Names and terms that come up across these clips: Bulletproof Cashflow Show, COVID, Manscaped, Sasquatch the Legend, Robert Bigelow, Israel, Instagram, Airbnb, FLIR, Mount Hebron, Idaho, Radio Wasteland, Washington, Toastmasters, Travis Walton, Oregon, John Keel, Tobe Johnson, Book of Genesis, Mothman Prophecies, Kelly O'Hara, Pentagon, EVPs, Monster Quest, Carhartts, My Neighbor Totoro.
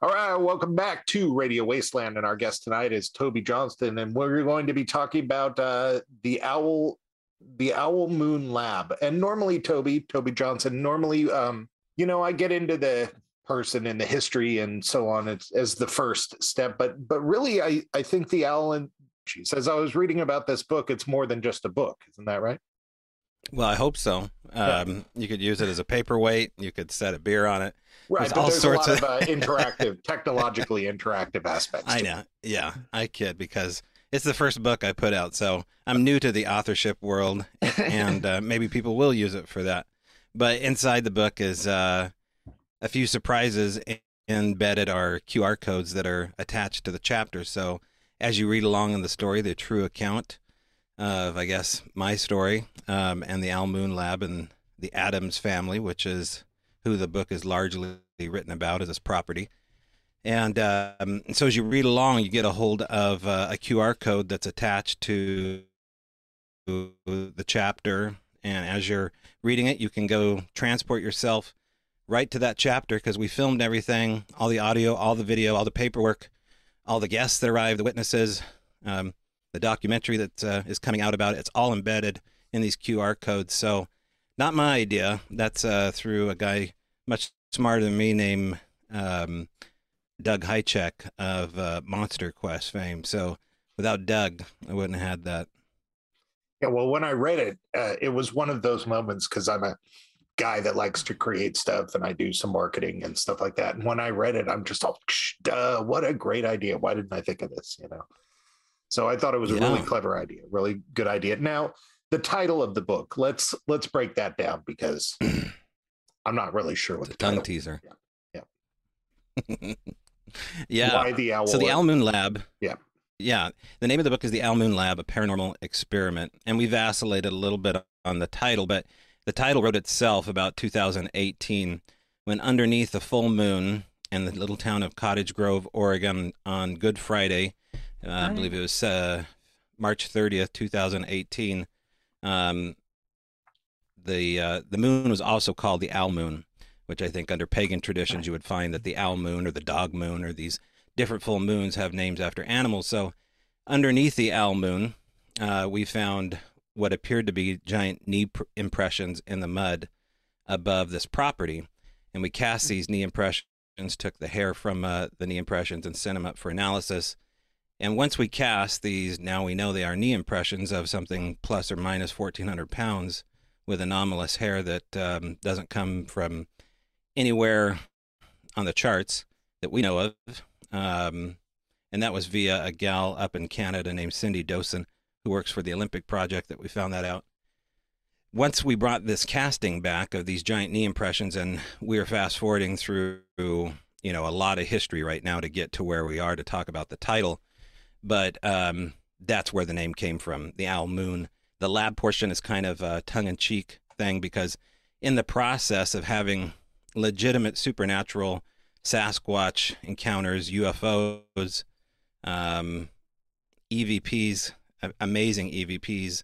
All right, welcome back to Radio Wasteland, and our guest tonight is Tobe Johnson, and we're going to be talking about the Owl Moon Lab. And normally, Tobe Johnson, normally, you know, I get into the person and the history and so on as the first step, but really, I think the Owl, and geez, as I was reading about this book, it's more than just a book, isn't that right? Well, I hope so. You could use it as a paperweight. You could set a beer on it. Right, there's all sorts of interactive, technologically interactive aspects. I know. Yeah, I kid because it's the first book I put out, so I'm new to the authorship world, and maybe people will use it for that. But inside the book is a few surprises. Embedded are QR codes that are attached to the chapter. So as you read along in the story, the true account of, I guess, my story and the Owl Moon Lab and the Adams family, which is who the book is largely written about as this property. And so as you read along, you get a hold of a QR code that's attached to the chapter. And as you're reading it, you can go transport yourself right to that chapter because we filmed everything, all the audio, all the video, all the paperwork, all the guests that arrived, the witnesses, the documentary that is coming out about it. It's all embedded in these QR codes. So not my idea. That's through a guy much smarter than me named Doug Hajicek of Monster Quest fame. So without Doug, I wouldn't have had that. Yeah, well, when I read it, it was one of those moments because I'm a guy that likes to create stuff and I do some marketing and stuff like that. And when I read it, I'm just all, what a great idea. Why didn't I think of this, you know? So I thought it was a really clever idea, really good idea. Now, the title of the book, let's break that down because I'm not really sure what it's the tongue teaser. Yeah. Yeah. Why the Owl? So the Owl Moon Lab. Yeah. Yeah. The name of the book is The Owl Moon Lab, A Paranormal Experiment. And we vacillated a little bit on the title, but the title wrote itself about 2018 when underneath the full moon in the little town of Cottage Grove, Oregon on Good Friday, I believe it was March 30th, 2018. The moon was also called the Owl Moon, which I think under pagan traditions you would find that the Owl Moon or the Dog Moon or these different full moons have names after animals. So underneath the Owl Moon, we found what appeared to be giant knee impressions in the mud above this property. And we cast these knee impressions, took the hair from the knee impressions and sent them up for analysis. And once we cast these, now we know they are knee impressions of something plus or minus 1,400 pounds with anomalous hair that doesn't come from anywhere on the charts that we know of. And that was via a gal up in Canada named Cindy Dosen, who works for the Olympic Project, that we found that out. Once we brought this casting back of these giant knee impressions, and we are fast-forwarding through, you know, a lot of history right now to get to where we are to talk about the title. But that's where the name came from, the Owl Moon. The lab portion is kind of a tongue-in-cheek thing because in the process of having legitimate supernatural Sasquatch encounters, UFOs, EVPs, amazing EVPs,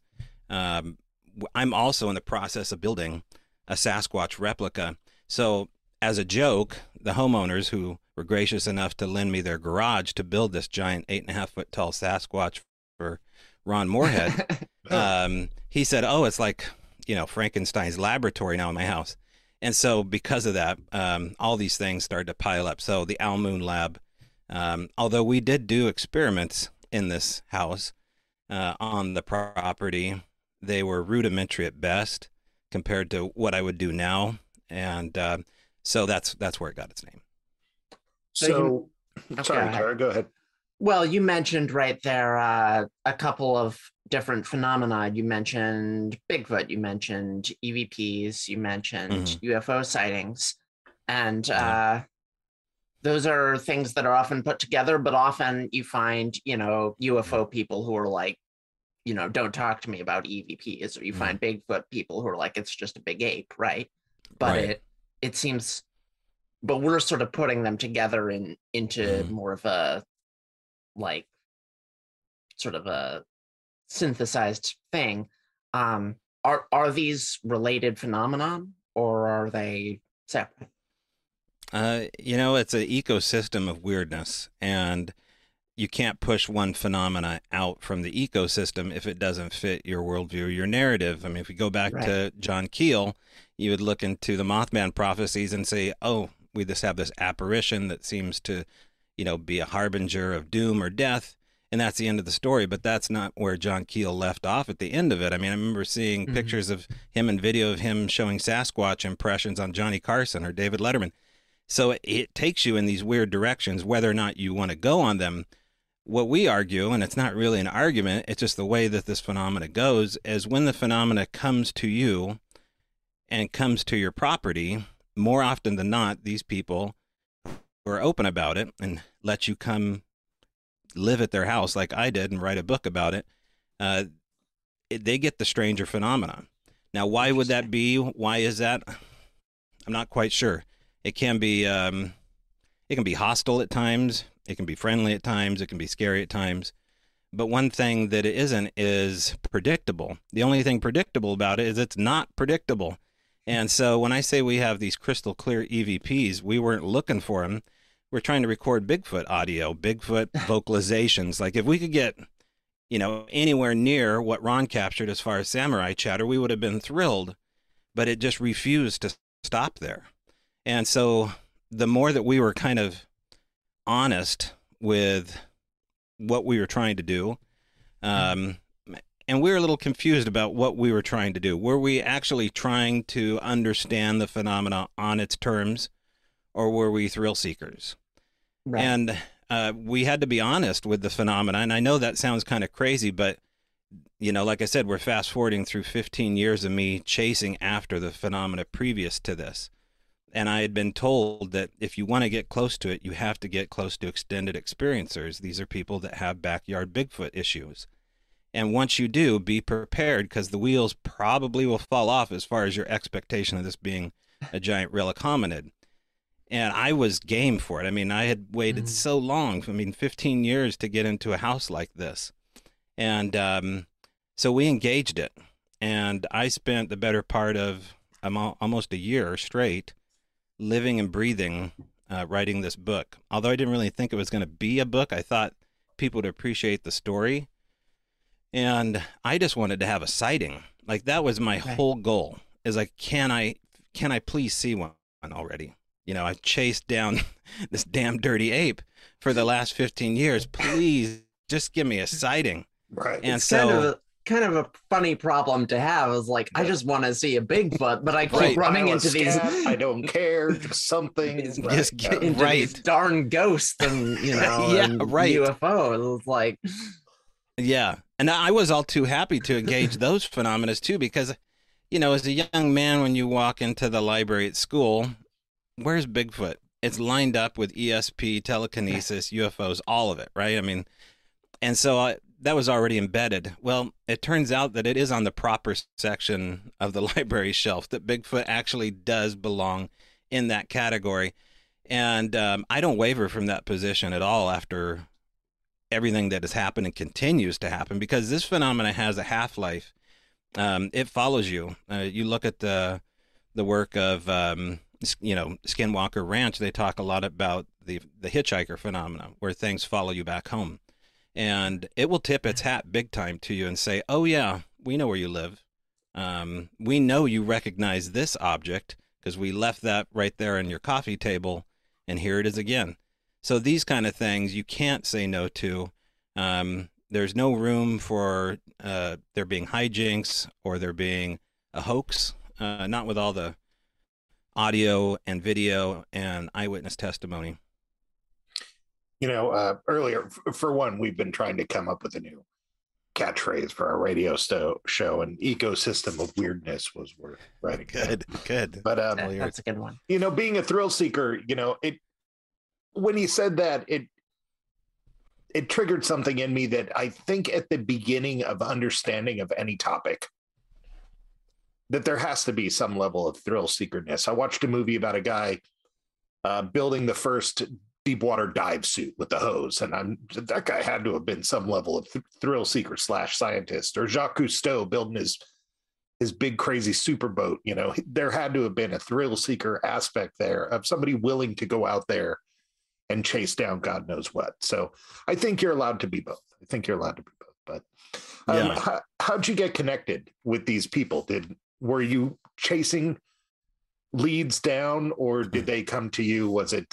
I'm also in the process of building a Sasquatch replica. So as a joke, the homeowners who were gracious enough to lend me their garage to build this giant 8.5 foot tall Sasquatch for Ron Morehead. He said, oh, it's like, you know, Frankenstein's laboratory now in my house. And so because of that, all these things started to pile up. So the Owl Moon Lab, although we did do experiments in this house on the property, they were rudimentary at best compared to what I would do now. And so that's where it got its name. So, sorry, Tara, go ahead. Well, you mentioned right there a couple of different phenomena. You mentioned Bigfoot, you mentioned EVPs, you mentioned UFO sightings. And those are things that are often put together, but often you find, you know, UFO people who are like, you know, don't talk to me about EVPs, or you find Bigfoot people who are like, it's just a big ape, right? But it seems... But we're sort of putting them together into more of a, like, sort of a synthesized thing. Are these related phenomenon, or are they separate? You know, it's an ecosystem of weirdness, and you can't push one phenomena out from the ecosystem if it doesn't fit your worldview or your narrative. I mean, if we go back to John Keel, you would look into the Mothman prophecies and say, oh, we just have this apparition that seems to, you know, be a harbinger of doom or death. And that's the end of the story. But that's not where John Keel left off at the end of it. I mean, I remember seeing pictures of him and video of him showing Sasquatch impressions on Johnny Carson or David Letterman. So it takes you in these weird directions, whether or not you want to go on them. What we argue, and it's not really an argument, it's just the way that this phenomena goes, is when the phenomena comes to you and comes to your property, more often than not, these people who are open about it and let you come live at their house like I did and write a book about it, they get the stranger phenomenon. Now, why would that be? Why is that? I'm not quite sure. It can be hostile at times. It can be friendly at times. It can be scary at times. But one thing that it isn't is predictable. The only thing predictable about it is it's not predictable. And so when I say we have these crystal clear EVPs, we weren't looking for them. We're trying to record Bigfoot audio, Bigfoot vocalizations. Like if we could get, you know, anywhere near what Ron captured as far as samurai chatter, we would have been thrilled, but it just refused to stop there. And so the more that we were kind of honest with what we were trying to do, and we were a little confused about what we were trying to do. Were we actually trying to understand the phenomena on its terms, or were we thrill seekers? Right. And we had to be honest with the phenomena. And I know that sounds kind of crazy, but, you know, like I said, we're fast forwarding through 15 years of me chasing after the phenomena previous to this. And I had been told that if you want to get close to it, you have to get close to extended experiencers. These are people that have backyard Bigfoot issues. And once you do, be prepared, because the wheels probably will fall off as far as your expectation of this being a giant relic hominid. And I was game for it. I mean, I had waited so long, I mean, 15 years to get into a house like this. And so we engaged it. And I spent the better part of almost a year straight living and breathing, writing this book. Although I didn't really think it was going to be a book, I thought people would appreciate the story. And I just wanted to have a sighting. Like that was my whole goal, is like, can I please see one already? You know, I've chased down this damn dirty ape for the last 15 years. Please just give me a sighting. Right. And it's so kind of a funny problem to have, is like, I just want to see a Bigfoot, but I keep running into these. I don't care. Just something. Just get into these darn ghosts and, you know, and UFOs. It's like. Yeah. And I was all too happy to engage those phenomena too, because, you know, as a young man, when you walk into the library at school, where's Bigfoot? It's lined up with ESP, telekinesis, UFOs, all of it, right? I mean, and so that was already embedded. Well, it turns out that it is on the proper section of the library shelf, that Bigfoot actually does belong in that category. And I don't waver from that position at all after everything that has happened and continues to happen, because this phenomena has a half-life. It follows you. You look at the work of, you know, Skinwalker Ranch. They talk a lot about the hitchhiker phenomena, where things follow you back home. And it will tip its hat big time to you and say, oh yeah, we know where you live. We know you recognize this object because we left that right there on your coffee table, and here it is again. So these kind of things you can't say no to. There's no room for there being hijinks or there being a hoax, not with all the audio and video and eyewitness testimony. You know, earlier, for one, we've been trying to come up with a new catchphrase for our radio show, and ecosystem of weirdness was worth writing. Good. But that's a good one. You know, being a thrill seeker, you know, when he said that, it triggered something in me that I think at the beginning of understanding of any topic, that there has to be some level of thrill seekerness. I watched a movie about a guy building the first deep water dive suit with the hose, and that guy had to have been some level of thrill seeker / scientist, or Jacques Cousteau building his his big crazy super boat. You know, there had to have been a thrill seeker aspect there of somebody willing to go out there and chase down God knows what. So I think you're allowed to be both. I think you're allowed to be both. But yeah. How'd you get connected with these people? Were you chasing leads down, or did they come to you? Was it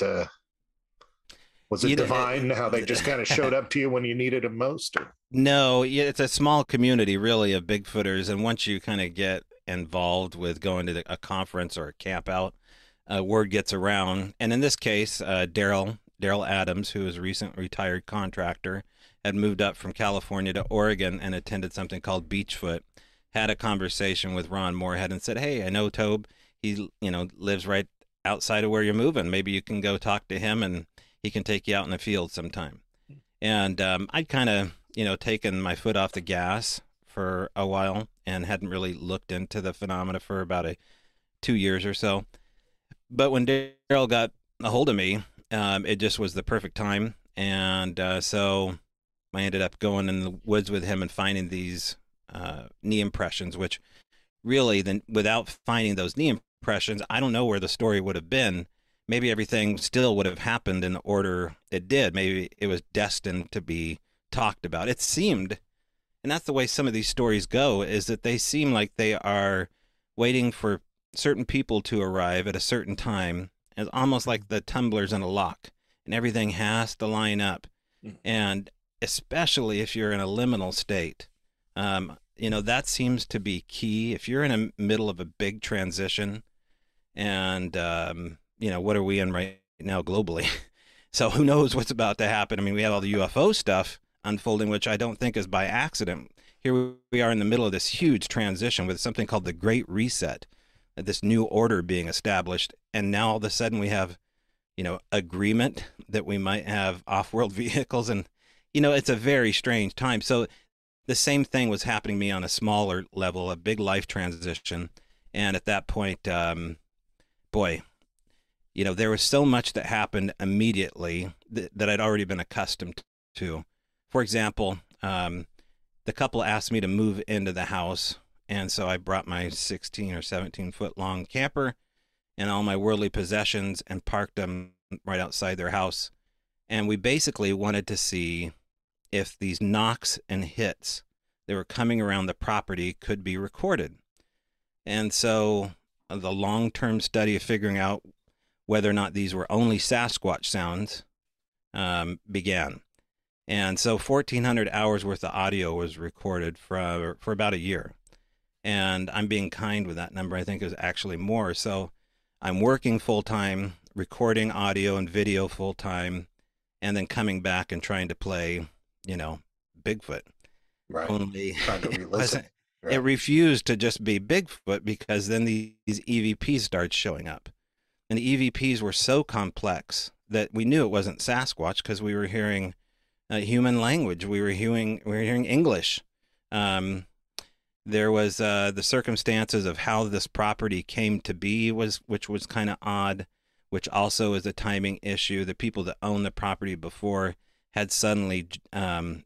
divine, how they just kind of showed up to you when you needed them most? Or? No, it's a small community, really, of Bigfooters. And once you kind of get involved with going to a conference or a camp out, word gets around. And in this case, Daryl Adams, who is a recent retired contractor, had moved up from California to Oregon and attended something called Beachfoot, had a conversation with Ron Morehead and said, hey, I know Tobe. He, lives right outside of where you're moving. Maybe you can go talk to him and he can take you out in the field sometime. And I'd kind of, taken my foot off the gas for a while and hadn't really looked into the phenomena for about 2 years or so. But when Daryl got a hold of me, it just was the perfect time. And so I ended up going in the woods with him and finding these knee impressions, which really, without finding those knee impressions, I don't know where the story would have been. Maybe everything still would have happened in the order it did. Maybe it was destined to be talked about. It seemed, and that's the way some of these stories go, is that they seem like they are waiting for certain people to arrive at a certain time. It's almost like the tumblers in a lock, and everything has to line up. Mm. And especially if you're in a liminal state, that seems to be key. If you're in the middle of a big transition and, what are we in right now globally? So who knows what's about to happen? I mean, we have all the UFO stuff unfolding, which I don't think is by accident. Here we are in the middle of this huge transition with something called the Great Reset, this new order being established. And now all of a sudden we have, agreement that we might have off-world vehicles. And, it's a very strange time. So the same thing was happening to me on a smaller level, a big life transition. And at that point, there was so much that happened immediately that I'd already been accustomed to. For example, the couple asked me to move into the house, and so I brought my 16 or 17-foot long camper and all my worldly possessions and parked them right outside their house. And we basically wanted to see if these knocks and hits that were coming around the property could be recorded. And so the long-term study of figuring out whether or not these were only Sasquatch sounds, began. And so 1,400 hours worth of audio was recorded for about a year. And I'm being kind with that number. I think it was actually more. So I'm working full-time, recording audio and video full-time, and then coming back and trying to play, Bigfoot. Right. Only it refused to just be Bigfoot, because then these EVPs started showing up. And the EVPs were so complex that we knew it wasn't Sasquatch, because we were hearing human language. We were hearing English. There was the circumstances of how this property came to be, which was kind of odd, which also is a timing issue. The people that owned the property before had suddenly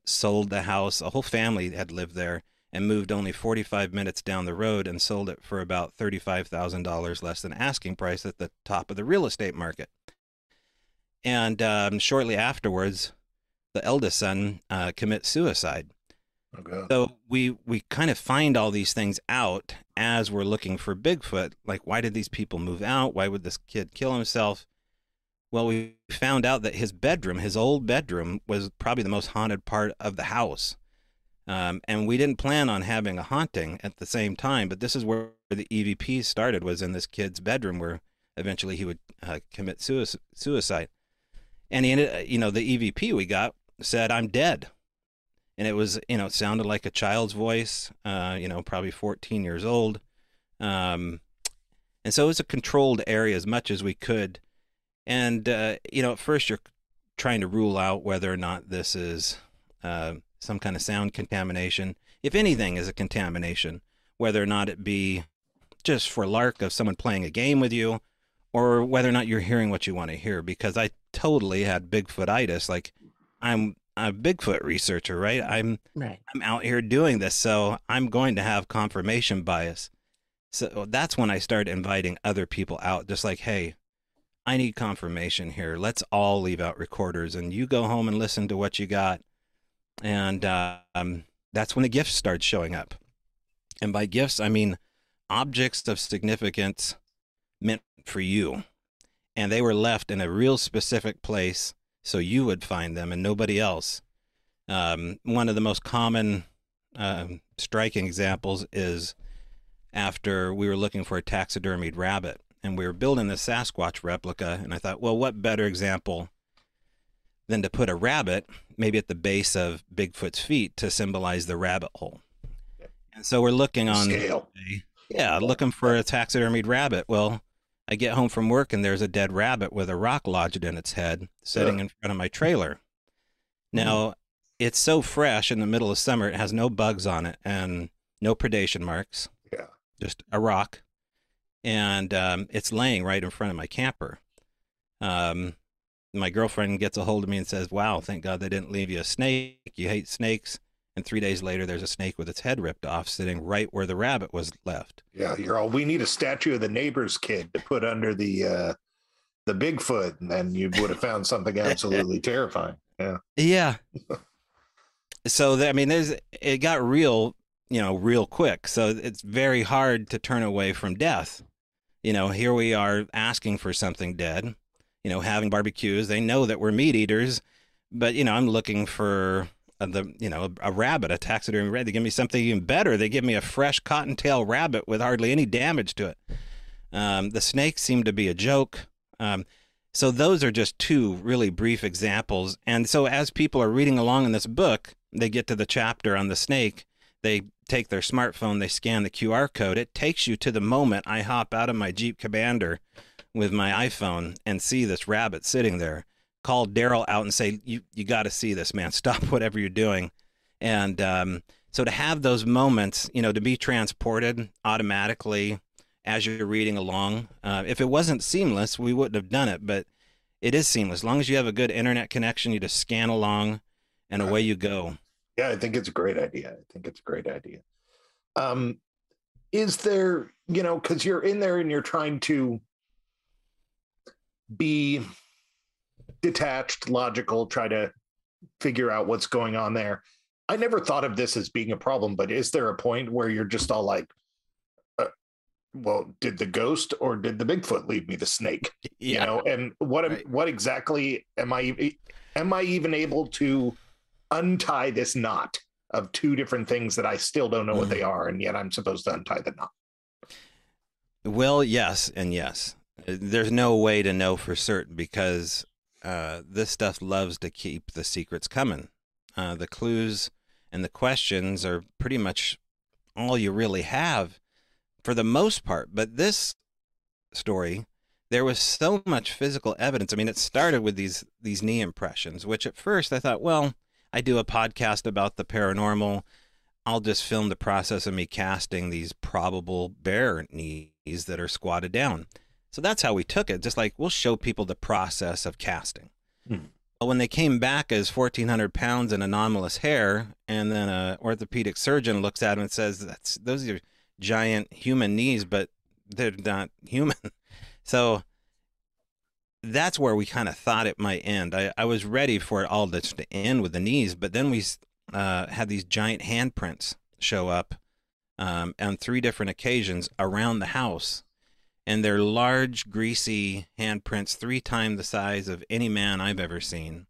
sold the house. A whole family had lived there and moved only 45 minutes down the road and sold it for about $35,000 less than asking price at the top of the real estate market. And shortly afterwards, the eldest son commits suicide. Okay. So we kind of find all these things out as we're looking for Bigfoot. Like, why did these people move out? Why would this kid kill himself? Well, we found out that his old bedroom, was probably the most haunted part of the house. And we didn't plan on having a haunting at the same time, but this is where the EVP started, was in this kid's bedroom, where eventually he would commit suicide. And he ended, the EVP we got said, "I'm dead." And it was, it sounded like a child's voice, probably 14 years old. And so it was a controlled area as much as we could. And, at first you're trying to rule out whether or not this is, some kind of sound contamination. If anything is a contamination, whether or not it be just for lark of someone playing a game with you, or whether or not you're hearing what you want to hear, because I totally had Bigfoot-itis. Like, I'm a Bigfoot researcher, right? I'm out here doing this, so I'm going to have confirmation bias. So that's when I started inviting other people out, just like, hey, I need confirmation here. Let's all leave out recorders and you go home and listen to what you got. And that's when the gifts started showing up. And by gifts, I mean objects of significance meant for you. And they were left in a real specific place so you would find them and nobody else. One of the most common striking examples is after we were looking for a taxidermied rabbit and we were building the Sasquatch replica. And I thought, well, what better example than to put a rabbit maybe at the base of Bigfoot's feet to symbolize the rabbit hole. And so we're looking on scale. Yeah, looking for a taxidermied rabbit. Well, I get home from work and there's a dead rabbit with a rock lodged in its head sitting in front of my trailer. Now, it's so fresh in the middle of summer, it has no bugs on it and no predation marks. Yeah. Just a rock. And it's laying right in front of my camper. My girlfriend gets a hold of me and says, wow, thank God they didn't leave you a snake. You hate snakes. And 3 days later, there's a snake with its head ripped off sitting right where the rabbit was left. Yeah, you're all, we need a statue of the neighbor's kid to put under the Bigfoot, and then you would have found something absolutely terrifying. Yeah. Yeah. So, I mean, there's, it got real, you know, real quick. So it's very hard to turn away from death. You know, here we are asking for something dead, you know, having barbecues. They know that we're meat eaters, but, you know, I'm looking for... a rabbit, a taxidermy rabbit. They give me something even better. They give me a fresh cottontail rabbit with hardly any damage to it. The snakes seem to be a joke. So those are just two really brief examples. And so as people are reading along in this book, they get to the chapter on the snake. They take their smartphone. They scan the QR code. It takes you to the moment I hop out of my Jeep Commander with my iPhone and see this rabbit sitting there. Call Daryl out and say, you got to see this, man. Stop whatever you're doing. And so to have those moments, you know, to be transported automatically as you're reading along. If it wasn't seamless, we wouldn't have done it, but it is seamless. As long as you have a good internet connection, you just scan along and away you go. Yeah, I think it's a great idea. I think it's a great idea. Is there, you know, because you're in there and you're trying to be... detached, logical, try to figure out what's going on there. I never thought of this as being a problem, but is there a point where you're just all like, well, did the ghost or did the Bigfoot leave me the snake? Yeah. You know, and what exactly am I even able to untie this knot of two different things that I still don't know what they are, and yet I'm supposed to untie the knot? Well, yes and yes. There's no way to know for certain because this stuff loves to keep the secrets coming. The clues and the questions are pretty much all you really have for the most part. But this story, there was so much physical evidence. I mean, it started with these knee impressions, which at first I thought, well, I do a podcast about the paranormal. I'll just film the process of me casting these probable bear knees that are squatted down. So that's how we took it. Just like, we'll show people the process of casting. But when they came back as 1,400 pounds in anomalous hair, and then an orthopedic surgeon looks at him and says, those are giant human knees, but they're not human. So that's where we kind of thought it might end. I was ready for it all to end with the knees, but then we had these giant handprints show up on three different occasions around the house. And they're large, greasy handprints, 3 times the size of any man I've ever seen.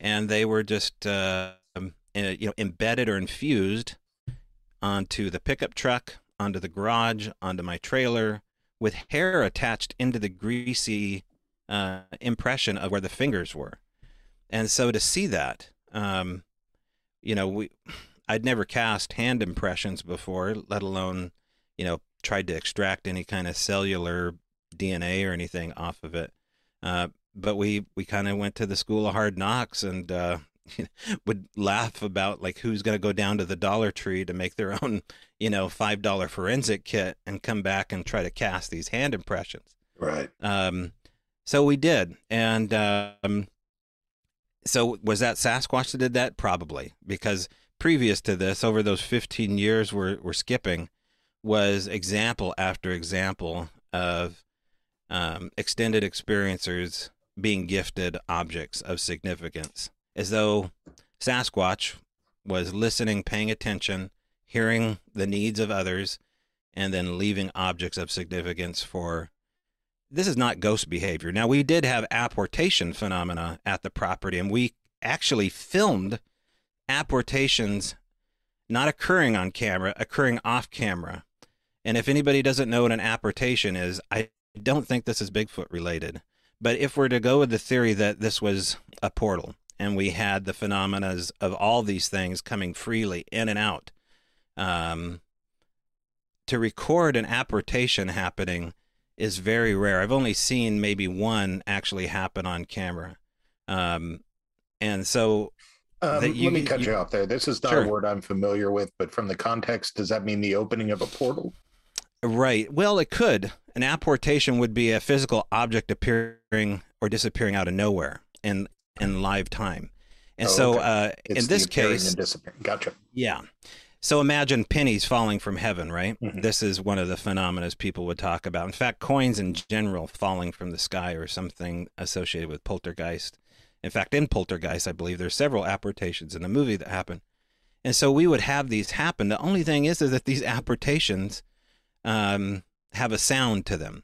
And they were just, you know, embedded or infused onto the pickup truck, onto the garage, onto my trailer, with hair attached into the greasy impression of where the fingers were. And so to see that, you know, I'd never cast hand impressions before, let alone, you know, tried to extract any kind of cellular DNA or anything off of it. But we kind of went to the school of hard knocks and would laugh about like who's going to go down to the Dollar Tree to make their own, you know, $5 forensic kit and come back and try to cast these hand impressions. Right. So we did. And so was that Sasquatch that did that? Probably, because previous to this, over those 15 years we're skipping, was example after example of extended experiencers being gifted objects of significance, as though Sasquatch was listening, paying attention, hearing the needs of others, and then leaving objects of significance for. This is not ghost behavior. Now, we did have apportation phenomena at the property, and we actually filmed apportations not occurring on camera, occurring off camera. And if anybody doesn't know what an apportation is, I don't think this is Bigfoot related. But if we're to go with the theory that this was a portal and we had the phenomena of all these things coming freely in and out, to record an apportation happening is very rare. I've only seen maybe one actually happen on camera. And so... let me cut you off there. This is not a word I'm familiar with, but from the context, does that mean the opening of a portal? Right. Well, it could. An apportation would be a physical object appearing or disappearing out of nowhere in live time. And in this case... Gotcha. Yeah. So imagine pennies falling from heaven, right? Mm-hmm. This is one of the phenomena people would talk about. In fact, coins in general falling from the sky or something associated with poltergeist. In fact, in Poltergeist, I believe there's several apportations in the movie that happen. And so we would have these happen. The only thing is that these apportations have a sound to them.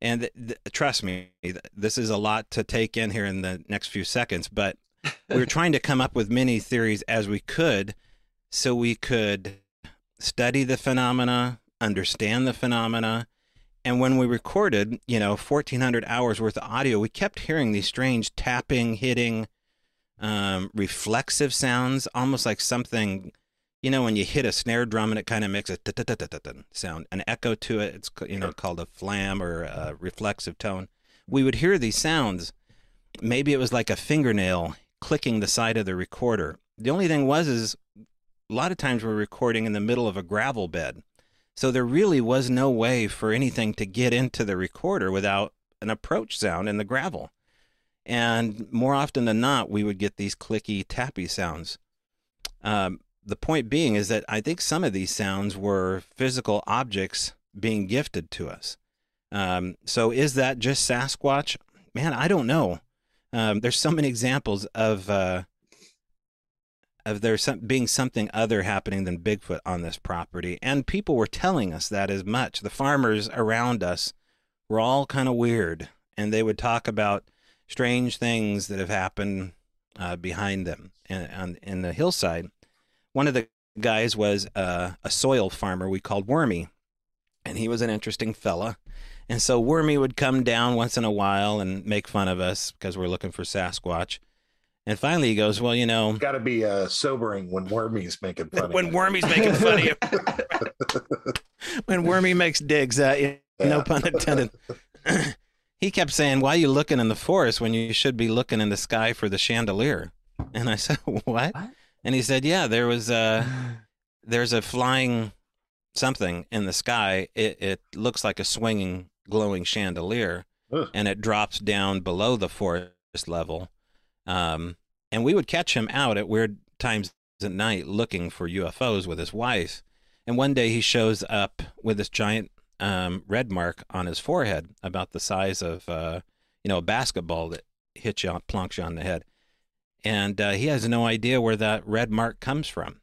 And trust me, this is a lot to take in here in the next few seconds, but we were trying to come up with many theories as we could so we could study the phenomena, understand the phenomena. And when we recorded, 1,400 hours worth of audio, we kept hearing these strange tapping, hitting, reflexive sounds, almost like something, when you hit a snare drum and it kind of makes a ta-ta-ta-ta-ta sound, an echo to it. It's, called a flam or a reflexive tone. We would hear these sounds. Maybe it was like a fingernail clicking the side of the recorder. The only thing is a lot of times we're recording in the middle of a gravel bed. So there really was no way for anything to get into the recorder without an approach sound in the gravel. And more often than not, we would get these clicky, tappy sounds. The point being is that I think some of these sounds were physical objects being gifted to us. So is that just Sasquatch? Man, I don't know. There's so many examples of there being something other happening than Bigfoot on this property. And people were telling us that as much. The farmers around us were all kind of weird, and they would talk about strange things that have happened behind them in the hillside. One of the guys was a soil farmer we called Wormy, and he was an interesting fella. And so Wormy would come down once in a while and make fun of us because we're looking for Sasquatch. And finally he goes, well, it's got to be sobering when Wormy's making fun of you. When Wormy makes digs at you, no pun intended. He kept saying, why are you looking in the forest when you should be looking in the sky for the chandelier? And I said, what? And he said, yeah, there's a flying something in the sky. It looks like a swinging, glowing chandelier. Ugh. And it drops down below the forest level. And we would catch him out at weird times at night looking for UFOs with his wife. And one day he shows up with this giant red mark on his forehead about the size of, a basketball that hits you, plonks you on the head. And he has no idea where that red mark comes from.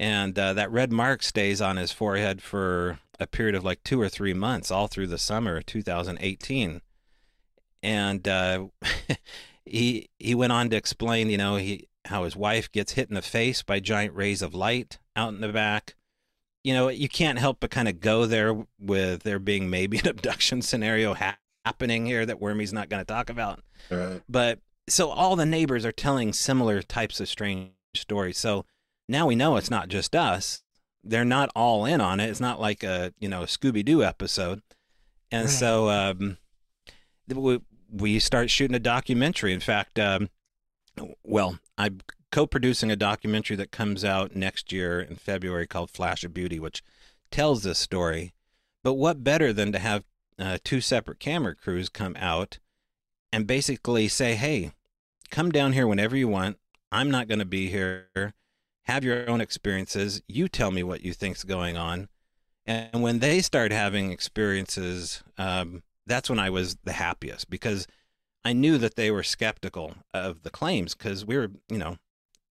And that red mark stays on his forehead for a period of like 2 or 3 months, all through the summer of 2018. And... He went on to explain, how his wife gets hit in the face by giant rays of light out in the back. You can't help but kind of go there with there being maybe an abduction scenario happening here that Wormy's not going to talk about. Right. But so all the neighbors are telling similar types of strange stories. So now we know it's not just us. They're not all in on it. It's not like a, Scooby-Doo episode. And right. So we start shooting a documentary. In fact, I'm co-producing a documentary that comes out next year in February called Flash of Beauty, which tells this story. But what better than to have two separate camera crews come out and basically say, hey, come down here whenever you want. I'm not going to be here. Have your own experiences. You tell me what you think's going on. And when they start having experiences, that's when I was the happiest, because I knew that they were skeptical of the claims, because we were, you know,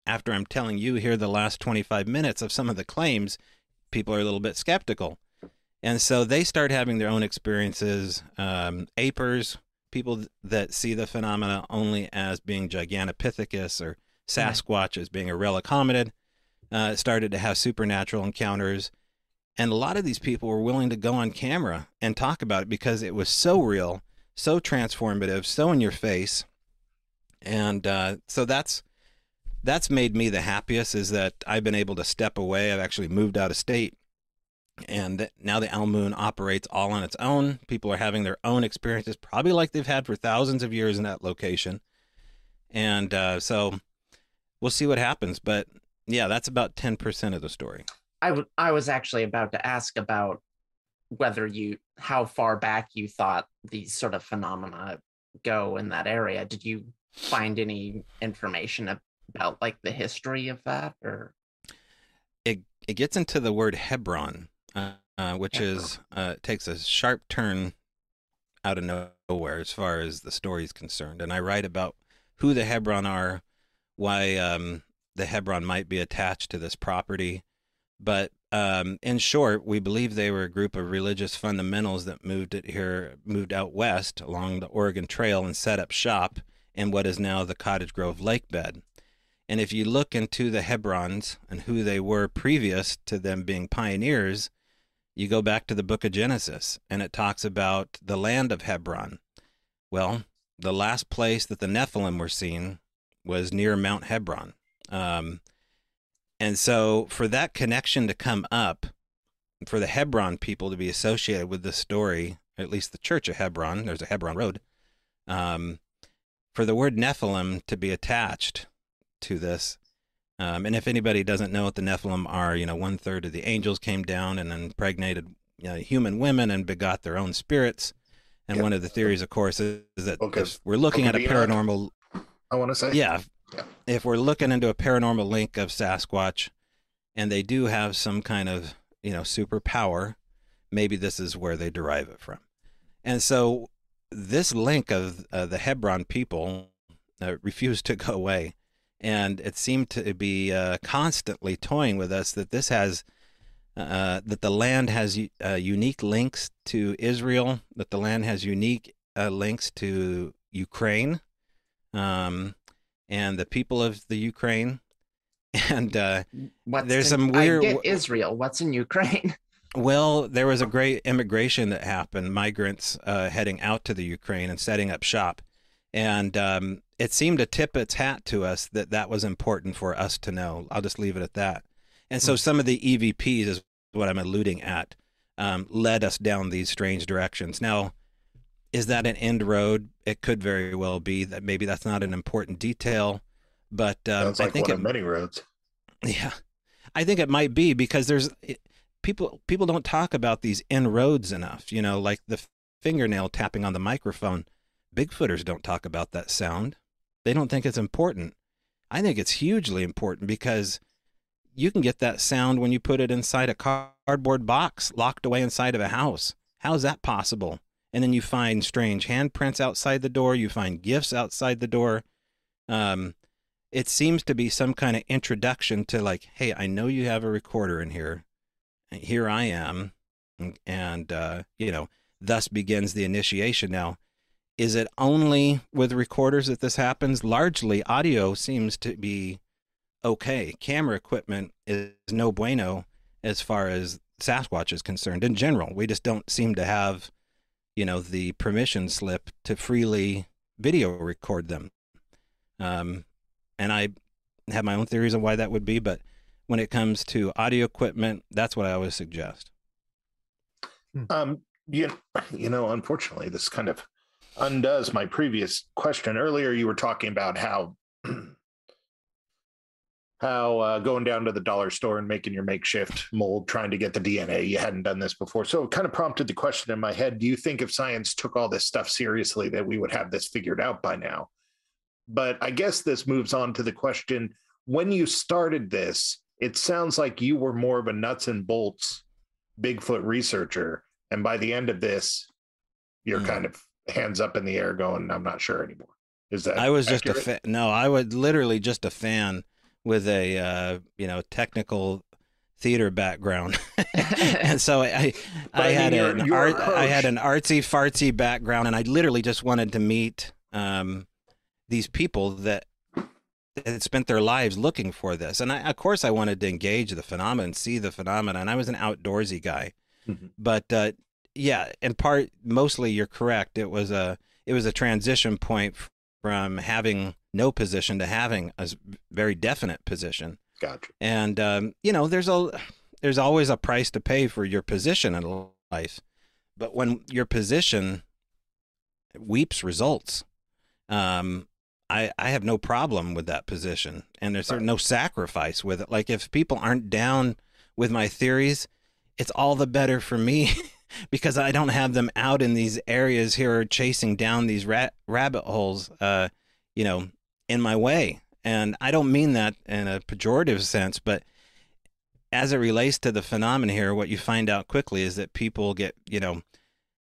after I'm telling you here the last 25 minutes of some of the claims, people are a little bit skeptical. And so they start having their own experiences. Apers, people that see the phenomena only as being Gigantopithecus or Sasquatch as being a relic hominid, started to have supernatural encounters. And a lot of these people were willing to go on camera and talk about it because it was so real, so transformative, so in your face. And so that's made me the happiest, is that I've been able to step away. I've actually moved out of state, and now the Owl Moon operates all on its own. People are having their own experiences, probably like they've had for thousands of years in that location. And so we'll see what happens. But yeah, that's about 10% of the story. I was actually about to ask about whether how far back you thought these sort of phenomena go in that area. Did you find any information about like the history of that, or? It gets into the word Hebron, which is, takes a sharp turn out of nowhere as far as the story is concerned. And I write about who the Hebron are, why, the Hebron might be attached to this property. But in short, we believe they were a group of religious fundamentals that moved out west along the Oregon Trail and set up shop in what is now the Cottage Grove lake bed. And if you look into the Hebrons and who they were previous to them being pioneers, you go back to the book of Genesis, and it talks about the land of Hebron. Well, the last place that the Nephilim were seen was near Mount Hebron. And so for that connection to come up, for the Hebron people to be associated with this story, at least the Church of Hebron, there's a Hebron Road, for the word Nephilim to be attached to this. And if anybody doesn't know what the Nephilim are, you know, 1/3 of the angels came down and impregnated human women and begot their own spirits. And one of the theories, of course, is that if we're looking at a paranormal... I want to say. Yeah. If we're looking into a paranormal link of Sasquatch, and they do have some kind of, you know, superpower, maybe this is where they derive it from. And so this link of the Hebron people refused to go away. And it seemed to be constantly toying with us that this has, that the land has unique links to Israel, that the land has unique links to Ukraine, and the people of the Ukraine. And there's some weird... I get Israel. What's in Ukraine? Well, there was a great immigration that happened, migrants heading out to the Ukraine and setting up shop. And it seemed to tip its hat to us that that was important for us to know. I'll just leave it at that. And so some of the EVPs, is what I'm alluding at, led us down these strange directions. Now, is that an end road? It could very well be. That maybe that's not an important detail, but sounds like I think one of many roads. Yeah, I think it might be, because there's people don't talk about these end roads enough. You know, like the fingernail tapping on the microphone. Bigfooters don't talk about that sound. They don't think it's important. I think it's hugely important, because you can get that sound when you put it inside a cardboard box locked away inside of a house. How is that possible? And then you find strange handprints outside the door. You find gifts outside the door. It seems to be some kind of introduction to, like, hey, I know you have a recorder in here. And here I am. And you know, thus begins the initiation. Now, is it only with recorders that this happens? Largely, audio seems to be okay. Camera equipment is no bueno as far as Sasquatch is concerned. In general, we just don't seem to have, you know, the permission slip to freely video record them. And I have my own theories on why that would be, but when it comes to audio equipment, that's what I always suggest. You know, unfortunately, this kind of undoes my previous question. Earlier, you were talking about how going down to the dollar store and making your makeshift mold, trying to get the DNA. You hadn't done this before. So it kind of prompted the question in my head, do you think if science took all this stuff seriously that we would have this figured out by now? But I guess this moves on to the question, when you started this, it sounds like you were more of a nuts and bolts Bigfoot researcher. And by the end of this, you're kind of hands up in the air going, I'm not sure anymore. Is that I was accurate? Just a fan. No, I was literally just a fan with a, technical theater background. And so I had an artsy fartsy background, and I literally just wanted to meet these people that had spent their lives looking for this. And I, of course, I wanted to engage the phenomenon, see the phenomenon. I was an outdoorsy guy. Mm-hmm. But yeah, in part, mostly you're correct. It was a transition point from having no position to having a very definite position. Gotcha. And there's always a price to pay for your position in life, but when your position reaps results, I have no problem with that position, and there's no sacrifice with it. Like, if people aren't down with my theories, it's all the better for me because I don't have them out in these areas here chasing down these rabbit holes, in my way. And I don't mean that in a pejorative sense, but as it relates to the phenomenon here, what you find out quickly is that people get,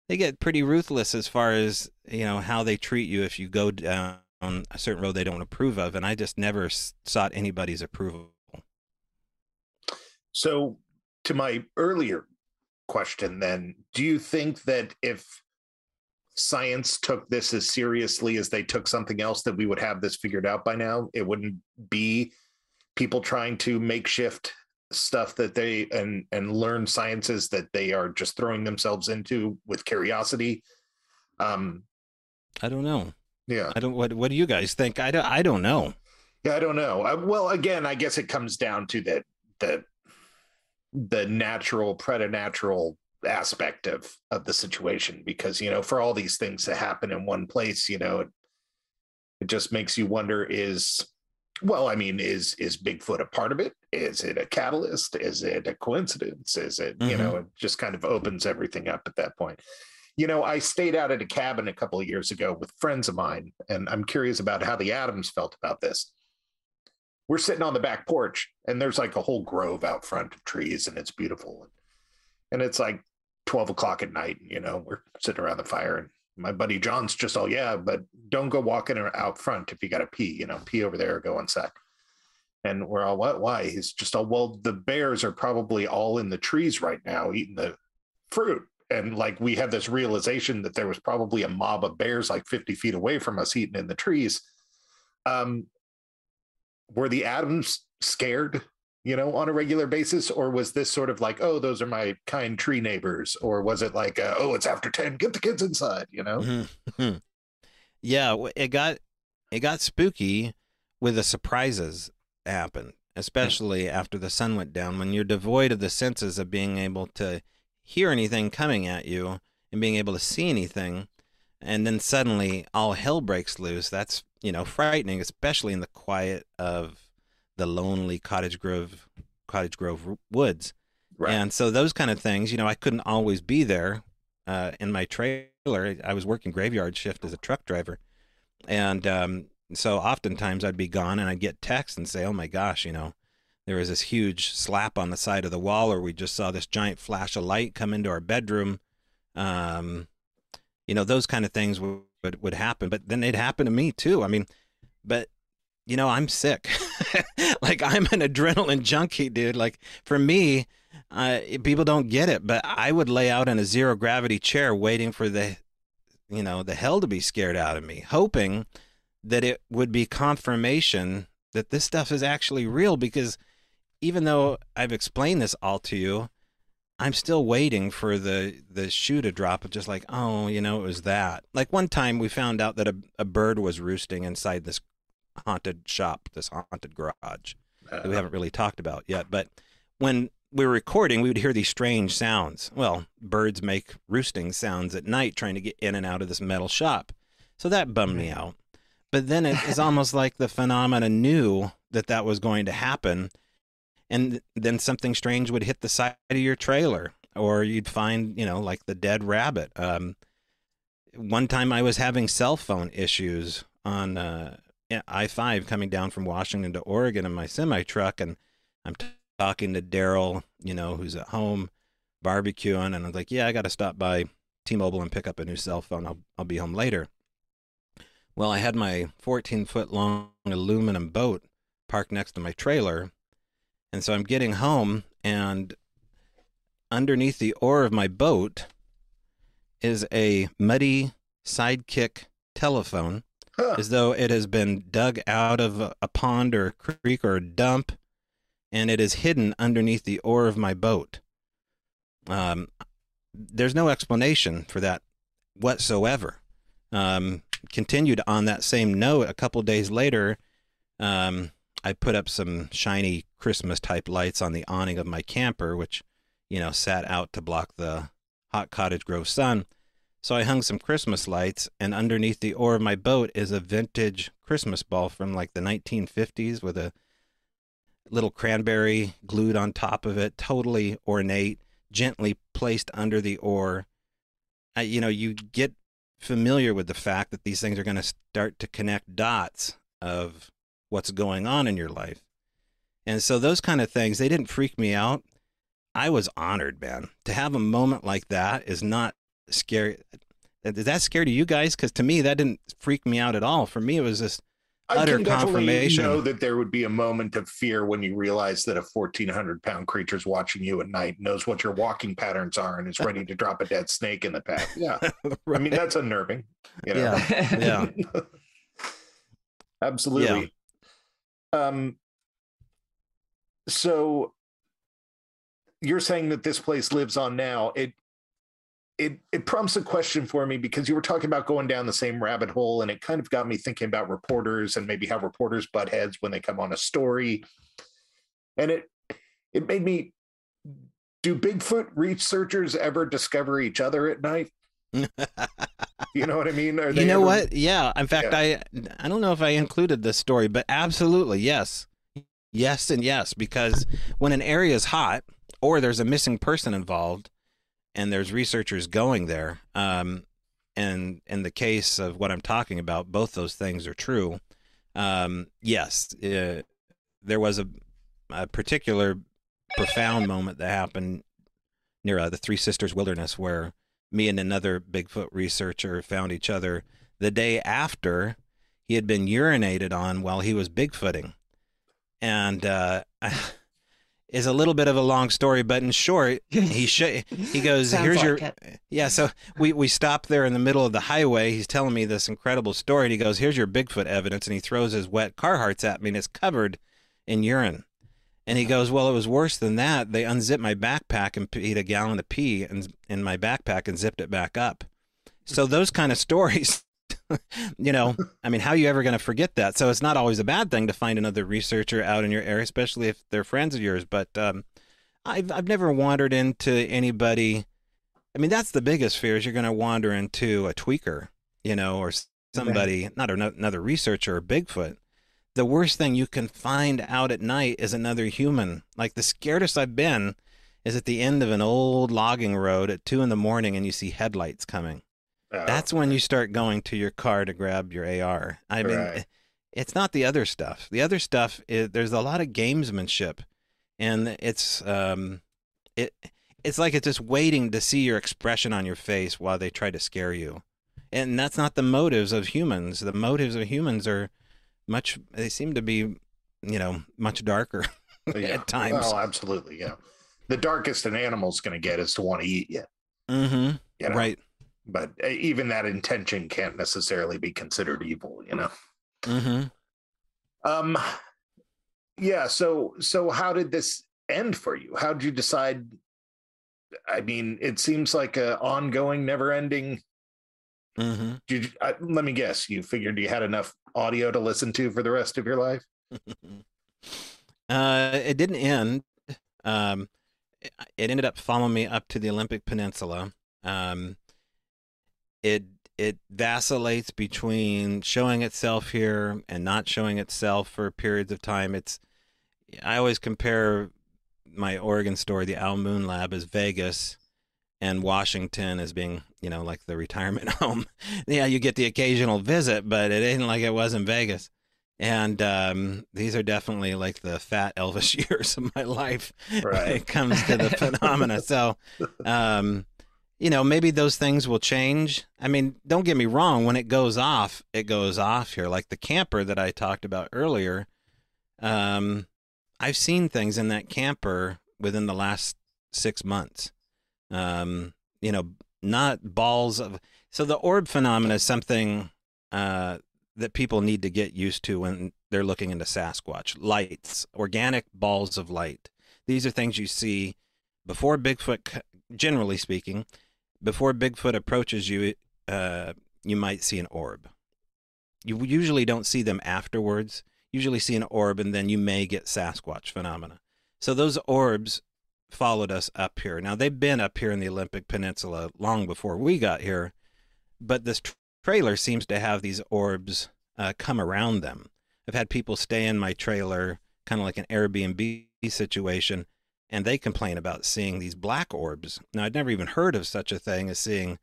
they get pretty ruthless as far as, how they treat you if you go down on a certain road they don't approve of, and I just never sought anybody's approval. So, to my earlier question then, do you think that if science took this as seriously as they took something else, that we would have this figured out by now? It wouldn't be people trying to makeshift stuff that they and learn sciences that they are just throwing themselves into with curiosity. I don't know. Yeah. I don't, what do you guys think? I don't know. Yeah, I don't know. Well, again, I guess it comes down to the natural preternatural aspect of the situation, because, for all these things to happen in one place, it just makes you wonder is Bigfoot a part of it? Is it a catalyst? Is it a coincidence? Is it, it just kind of opens everything up at that point. I stayed out at a cabin a couple of years ago with friends of mine, and I'm curious about how the Adams felt about this. We're sitting on the back porch, and there's like a whole grove out front of trees, and it's beautiful. And it's like 12 o'clock at night, we're sitting around the fire, and my buddy John's just all, yeah, but don't go walking out front if you got to pee, pee over there or go inside. And we're all, what, why? He's just all, well, the bears are probably all in the trees right now eating the fruit. And like, we had this realization that there was probably a mob of bears like 50 feet away from us eating in the trees. Were the Adams scared, on a regular basis? Or was this sort of like, oh, those are my kind tree neighbors? Or was it like, oh, it's after 10, get the kids inside, Mm-hmm. Yeah, it got spooky with the surprises happened, especially after the sun went down, when you're devoid of the senses of being able to hear anything coming at you and being able to see anything, and then suddenly all hell breaks loose. That's frightening, especially in the quiet of the lonely Cottage Grove woods, right. And so those kind of things, I couldn't always be there in my trailer. I was working graveyard shift as a truck driver, and so oftentimes I'd be gone, and I'd get texts and say, oh my gosh, there was this huge slap on the side of the wall, or we just saw this giant flash of light come into our bedroom. Those kind of things would happen, but then they'd happen to me too. I mean, but I'm sick. Like, I'm an adrenaline junkie, dude. Like, for me, people don't get it, but I would lay out in a zero gravity chair waiting for the hell to be scared out of me, hoping that it would be confirmation that this stuff is actually real, because even though I've explained this all to you, I'm still waiting for the shoe to drop of just like, oh, it was that. Like, one time we found out that a bird was roosting inside this haunted shop, this haunted garage that we haven't really talked about yet. But when we were recording, we would hear these strange sounds. Well, birds make roosting sounds at night trying to get in and out of this metal shop. So that bummed me out. But then it is almost like the phenomena knew that that was going to happen. And then something strange would hit the side of your trailer, or you'd find, like the dead rabbit. One time I was having cell phone issues on I-5 coming down from Washington to Oregon in my semi truck. And I'm talking to Daryl, who's at home barbecuing, and I was like, yeah, I got to stop by T-Mobile and pick up a new cell phone. I'll be home later. Well, I had my 14-foot-long aluminum boat parked next to my trailer, and so I'm getting home, and underneath the oar of my boat is a muddy Sidekick telephone, as though it has been dug out of a pond or a creek or a dump, and it is hidden underneath the oar of my boat. There's no explanation for that whatsoever. Continued on that same note, a couple days later, I put up some shiny Christmas-type lights on the awning of my camper, which, you know, sat out to block the hot Cottage Grove sun. So I hung some Christmas lights, and underneath the oar of my boat is a vintage Christmas ball from like the 1950s with a little cranberry glued on top of it, totally ornate, gently placed under the oar. You know, you get familiar with the fact that these things are going to start to connect dots of what's going on in your life. And so those kind of things, they didn't freak me out. I was honored, man. To have a moment like that is not scary. Is that scary to you guys? Because to me, that didn't freak me out at all. For me, it was just utter confirmation. I know that there would be a moment of fear when you realize that a 1,400-pound creature is watching you at night, knows what your walking patterns are, and is ready to drop a dead snake in the path. Yeah. Right. I mean, that's unnerving. You know? Yeah. Yeah. Absolutely. Yeah. So you're saying that this place lives on now. It prompts a question for me, because you were talking about going down the same rabbit hole, and it kind of got me thinking about reporters and maybe how reporters butt heads when they come on a story. And it made me, do Bigfoot researchers ever discover each other at night? You know what I mean? Are they what? Yeah. In fact, yeah. I don't know if I included this story, but absolutely. Yes. Yes. And yes, because when an area is hot or there's a missing person involved, and there's researchers going there. And in the case of what I'm talking about, both those things are true. Yes, there was a particular profound moment that happened near the Three Sisters Wilderness, where me and another Bigfoot researcher found each other the day after he had been urinated on while he was Bigfooting. And is a little bit of a long story, but in short, he goes, here's like your, it. Yeah. So we stopped there in the middle of the highway. He's telling me this incredible story, and he goes, here's your Bigfoot evidence. And he throws his wet Carhartts at me, and it's covered in urine. And he goes, well, it was worse than that. They unzipped my backpack and peed a gallon of pee in my backpack and zipped it back up. So those kind of stories, you know, I mean, how are you ever going to forget that? So it's not always a bad thing to find another researcher out in your area, especially if they're friends of yours. But I've never wandered into anybody. I mean, that's the biggest fear, is you're going to wander into a tweaker, you know, or somebody, not another researcher or Bigfoot. The worst thing you can find out at night is another human. Like, the scaredest I've been is at the end of an old logging road at 2 in the morning, and you see headlights coming. That's when you start going to your car to grab your AR. I mean, it's not the other stuff. The other stuff is, there's a lot of gamesmanship, and it's like it's just waiting to see your expression on your face while they try to scare you. And that's not the motives of humans. The motives of humans are they seem to be, you know, much darker at times. Oh, absolutely. Yeah. The darkest an animal's going to get is to want to eat you. Mm-hmm. You know? Right. But even that intention can't necessarily be considered evil, you know? Mm-hmm. Yeah. So how did this end for you? How did you decide? I mean, it seems like an ongoing, never ending. Mm-hmm. Let me guess, you figured you had enough audio to listen to for the rest of your life. It didn't end. It ended up following me up to the Olympic Peninsula. It vacillates between showing itself here and not showing itself for periods of time. I always compare my Oregon story, the Owl Moon Lab, as Vegas, and Washington as being, you know, like the retirement home. Yeah, you get the occasional visit, but it ain't like it was in Vegas. And these are definitely like the fat elvish years of my life when it comes to the phenomena. So, you know, maybe those things will change. I mean, don't get me wrong. When it goes off here. Like the camper that I talked about earlier, I've seen things in that camper within the last 6 months. You know, not balls of... So the orb phenomena is something... that people need to get used to when they're looking into Sasquatch. Lights, organic balls of light. These are things you see before Bigfoot, generally speaking, before Bigfoot approaches you, you might see an orb. You usually don't see them afterwards. Usually see an orb, and then you may get Sasquatch phenomena. So those orbs followed us up here. Now, they've been up here in the Olympic Peninsula long before we got here, but this trailer seems to have these orbs come around them. I've had people stay in my trailer, kind of like an Airbnb situation, and they complain about seeing these black orbs. Now, I'd never even heard of such a thing as seeing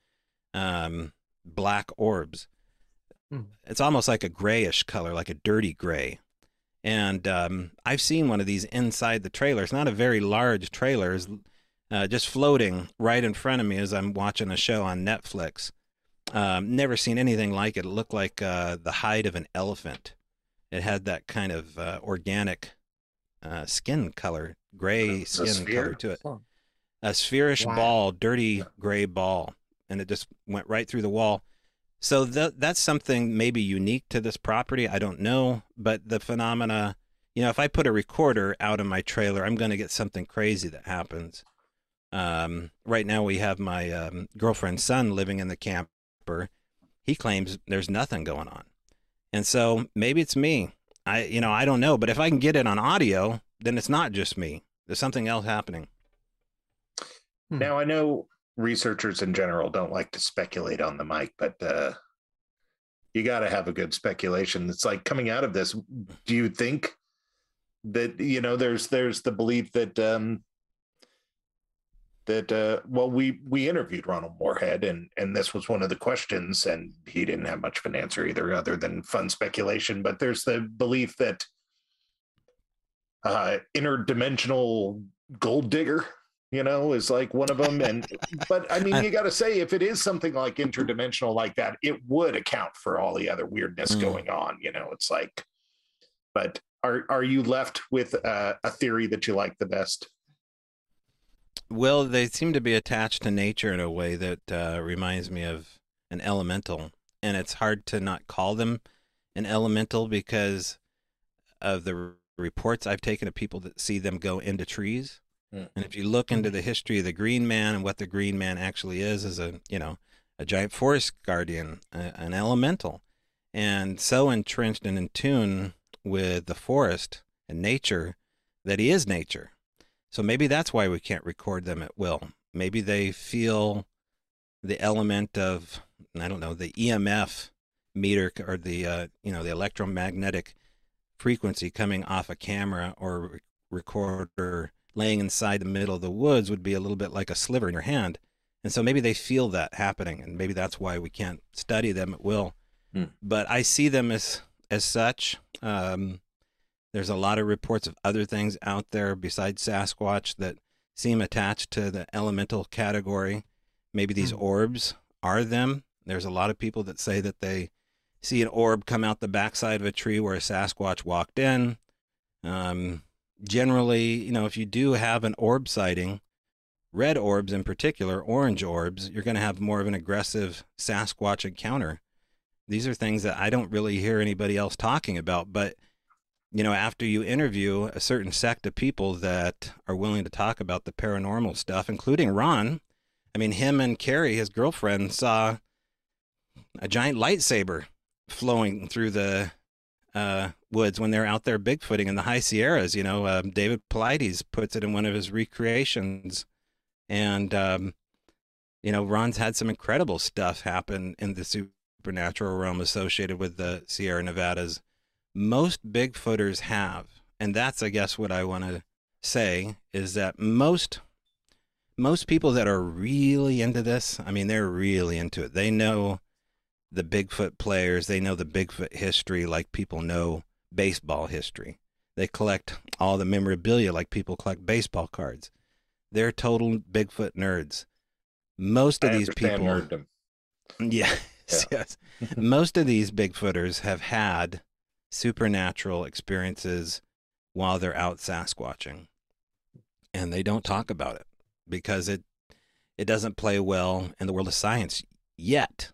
black orbs. It's almost like a grayish color, like a dirty gray. And I've seen one of these inside the trailer. It's not a very large trailer. It's just floating right in front of me as I'm watching a show on Netflix. Never seen anything like it. It looked like the hide of an elephant. It had that kind of organic skin color, gray skin color to it. A spherish ball, dirty gray ball, and it just went right through the wall. So that's something maybe unique to this property. I don't know, but the phenomena, you know, if I put a recorder out in my trailer, I'm going to get something crazy that happens. Right now we have my girlfriend's son living in the camp. He claims there's nothing going on. And so maybe it's me. You know, I don't know. But if I can get it on audio, then it's not just me. There's something else happening. Now, I know researchers in general don't like to speculate on the mic, but you got to have a good speculation. It's like coming out of this. Do you think that, you know, there's the belief that, well, we interviewed Ron Morehead, and this was one of the questions, and he didn't have much of an answer either, other than fun speculation. But there's the belief that interdimensional gold digger, you know, is like one of them. And but I mean, you got to say, if it is something like interdimensional like that, it would account for all the other weirdness going on. You know, it's like. But are you left with a theory that you like the best? Well, they seem to be attached to nature in a way that reminds me of an elemental, and it's hard to not call them an elemental because of the reports I've taken of people that see them go into trees. And if you look into the history of the Green Man and what the Green Man actually is a, you know, a giant forest guardian, an elemental, and so entrenched and in tune with the forest and nature that he is nature. So maybe that's why we can't record them at will. Maybe they feel the element of, I don't know, the EMF meter or the, you know, the electromagnetic frequency coming off a camera or recorder laying inside the middle of the woods would be a little bit like a sliver in your hand. And so maybe they feel that happening, and maybe that's why we can't study them at will. But I see them as such. There's a lot of reports of other things out there besides Sasquatch that seem attached to the elemental category. Maybe these orbs are them. There's a lot of people that say that they see an orb come out the backside of a tree where a Sasquatch walked in. Generally, you know, if you do have an orb sighting, red orbs in particular, orange orbs, you're going to have more of an aggressive Sasquatch encounter. These are things that I don't really hear anybody else talking about, but you know, after you interview a certain sect of people that are willing to talk about the paranormal stuff, including Ron, I mean, him and Carrie, his girlfriend, saw a giant lightsaber flowing through the woods when they're out there Bigfooting in the high Sierras. You know, David Pilates puts it in one of his recreations. And, you know, Ron's had some incredible stuff happen in the supernatural realm associated with the Sierra Nevadas. Most Bigfooters have, and that's, I guess, what I want to say is that most people that are really into this, I mean, they're really into it. They know the Bigfoot players. They know the Bigfoot history like people know baseball history. They collect all the memorabilia like people collect baseball cards. They're total Bigfoot nerds. Most of these people... nerddom. Yes. Most of these Bigfooters have had supernatural experiences while they're out Sasquatching. And they don't talk about it because it doesn't play well in the world of science yet.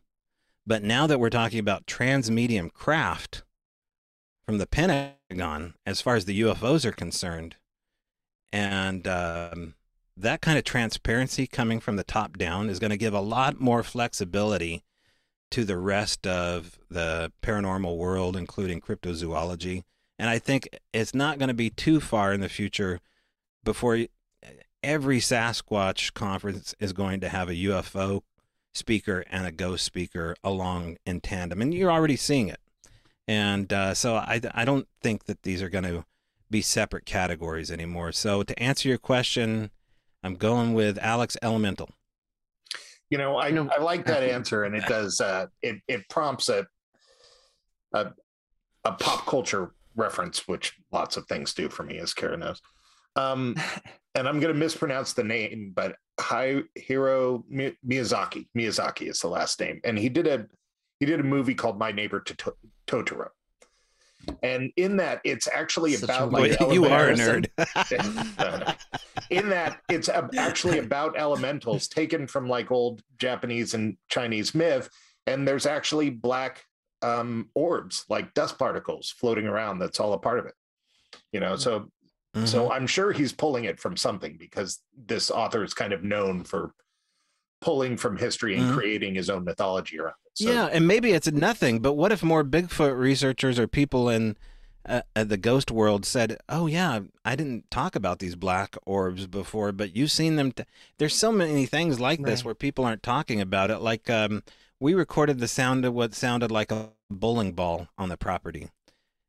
But now that we're talking about transmedium craft from the Pentagon, as far as the UFOs are concerned, and that kind of transparency coming from the top down is going to give a lot more flexibility to the rest of the paranormal world, including cryptozoology. And I think it's not going to be too far in the future before every Sasquatch conference is going to have a UFO speaker and a ghost speaker along in tandem. And you're already seeing it. And so I don't think that these are going to be separate categories anymore. So to answer your question, I'm going with Alex Elemental. You know, I like that answer, and it does, it prompts a pop culture reference, which lots of things do for me, as Kara knows. And I'm going to mispronounce the name, but Hayao Miyazaki. Miyazaki is the last name, and he did a movie called My Neighbor Totoro. And in that, it's actually about you are a nerd. In that, it's actually about elementals taken from like old Japanese and Chinese myth, and there's actually black orbs, like dust particles, floating around. That's all a part of it, you know. So. Mm-hmm. So I'm sure he's pulling it from something, because this author is kind of known for pulling from history and creating his own mythology around it. So. Yeah, and maybe it's nothing, but what if more Bigfoot researchers or people in the ghost world said, oh yeah, I didn't talk about these black orbs before, but you've seen them. There's so many things like this where people aren't talking about it. Like we recorded the sound of what sounded like a bowling ball on the property.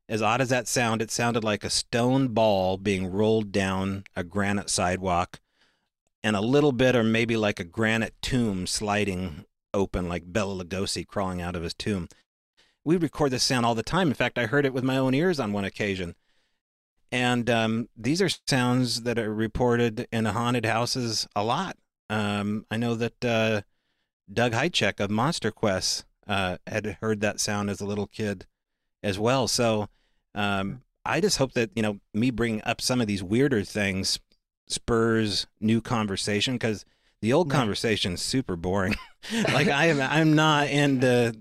As odd as that sound, it sounded like a stone ball being rolled down a granite sidewalk, and a little bit, or maybe like a granite tomb sliding open, like Bela Lugosi crawling out of his tomb. We record this sound all the time. In fact, I heard it with my own ears on one occasion. And these are sounds that are reported in haunted houses a lot. I know that Doug Hajicek of Monster Quest had heard that sound as a little kid as well. So I just hope that, you know, me bringing up some of these weirder things spurs new conversation, because the old conversation is super boring. Like I'm not into